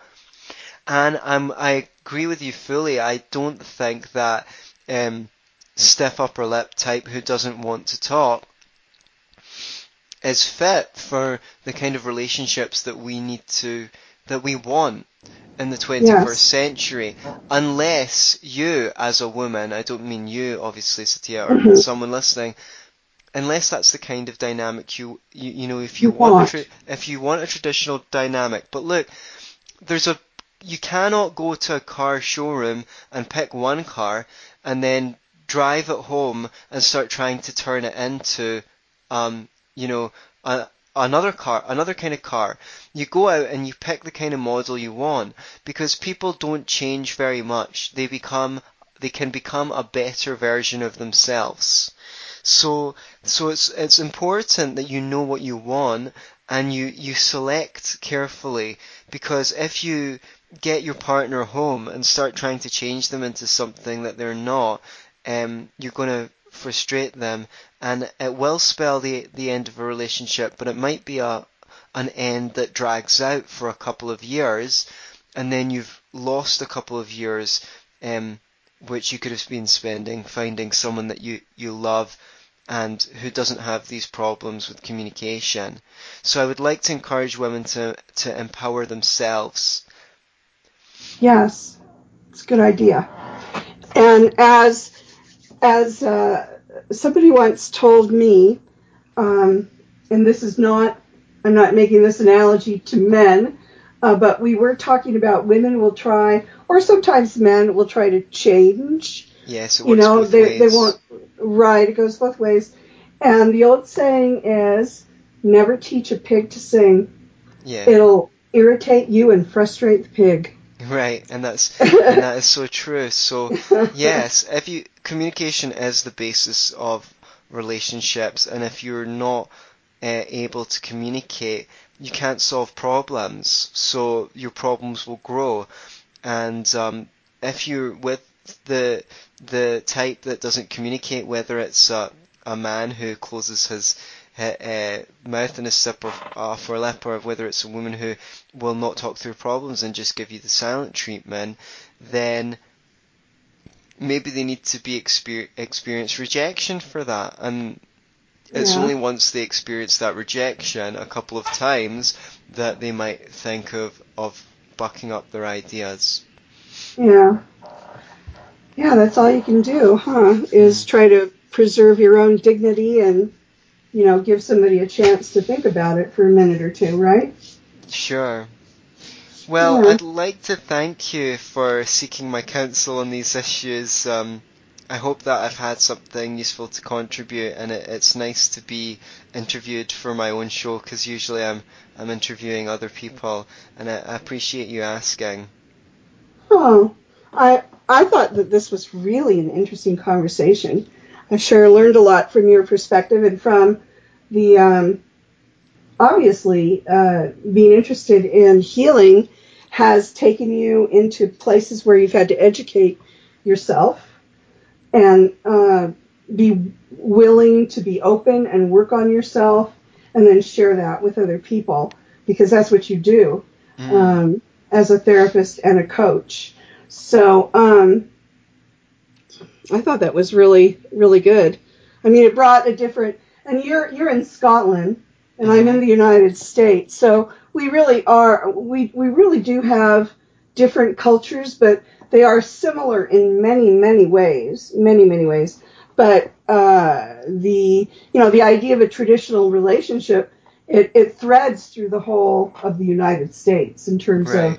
And I agree with you fully. I don't think that stiff upper lip type who doesn't want to talk is fit for the kind of relationships that we need to, that we want in the 21st century, unless you, as a woman, I don't mean you, obviously, Satya, or someone listening, unless that's the kind of dynamic you know, if you want a traditional dynamic. But look, there's a You cannot go to a car showroom and pick one car and then drive it home and start trying to turn it into, another car, another kind of car. You go out and you pick the kind of model you want, because people don't change very much. They can become a better version of themselves. So it's important that you know what you want and you select carefully, because if you get your partner home and start trying to change them into something that they're not, you're going to frustrate them, and it will spell the end of a relationship, but it might be an end that drags out for a couple of years, and then you've lost a couple of years which you could have been spending finding someone that you love and who doesn't have these problems with communication. So I would like to encourage women to empower themselves. Yes, it's a good idea. And as somebody once told me, and this is not, I'm not making this analogy to men, but we were talking about women will try, or sometimes men will try to change. Yes, it works both ways. They won't, right, it goes both ways. And the old saying is, never teach a pig to sing. Yeah. It'll irritate you and frustrate the pig. Right, and that is so true. So yes, if you communication is the basis of relationships, and if you're not able to communicate, you can't solve problems. So your problems will grow, and if you're with the type that doesn't communicate, whether it's a man who closes his mouth in a sip off her lip, or whether it's a woman who will not talk through problems and just give you the silent treatment, then maybe they need to be experience rejection for that. And it's only once they experience that rejection a couple of times that they might think of bucking up their ideas. Yeah. Yeah, that's all you can do, huh? Is try to preserve your own dignity and, give somebody a chance to think about it for a minute or two, right? Sure. Well, yeah. I'd like to thank you for seeking my counsel on these issues. I hope that I've had something useful to contribute, and it's nice to be interviewed for my own show, because usually I'm interviewing other people, and I appreciate you asking. Oh, I thought that this was really an interesting conversation. I sure learned a lot from your perspective and from the, being interested in healing has taken you into places where you've had to educate yourself and be willing to be open and work on yourself and then share that with other people, because that's what you do as a therapist and a coach. So, I thought that was really, really good. I mean, it brought a different, and you're in Scotland, and I'm in the United States, so we really are, we really do have different cultures, but they are similar in many, many ways. But the idea of a traditional relationship, it threads through the whole of the United States in terms of,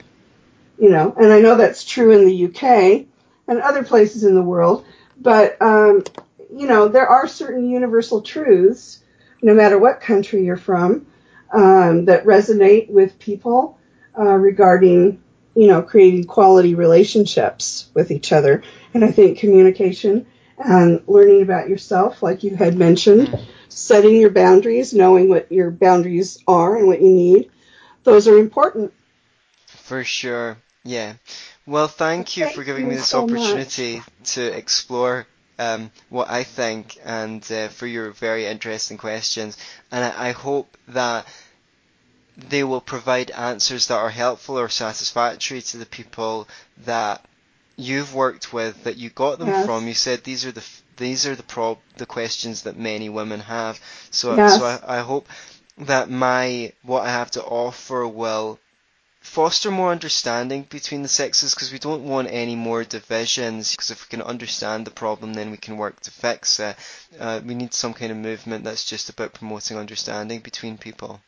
and I know that's true in the UK and other places in the world. But, there are certain universal truths, no matter what country you're from, that resonate with people regarding, creating quality relationships with each other. And I think communication and learning about yourself, like you had mentioned, setting your boundaries, knowing what your boundaries are and what you need, those are important. For sure, yeah. Well, thank you for giving me this opportunity to explore what I think, and for your very interesting questions. And I hope that they will provide answers that are helpful or satisfactory to the people that you've worked with, that you got them from. You said these are the questions that many women have. So, so I hope that what I have to offer will foster more understanding between the sexes, because we don't want any more divisions, because if we can understand the problem, then we can work to fix it. We need some kind of movement that's just about promoting understanding between people.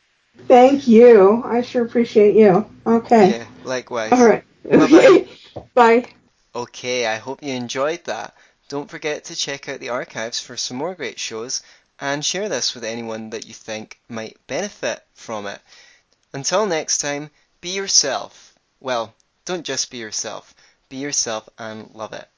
Thank you. I sure appreciate you. Okay. Yeah, likewise. All right. Bye-bye. Bye. Okay, I hope you enjoyed that. Don't forget to check out the archives for some more great shows and share this with anyone that you think might benefit from it. Until next time, be yourself. Well, don't just be yourself. Be yourself and love it.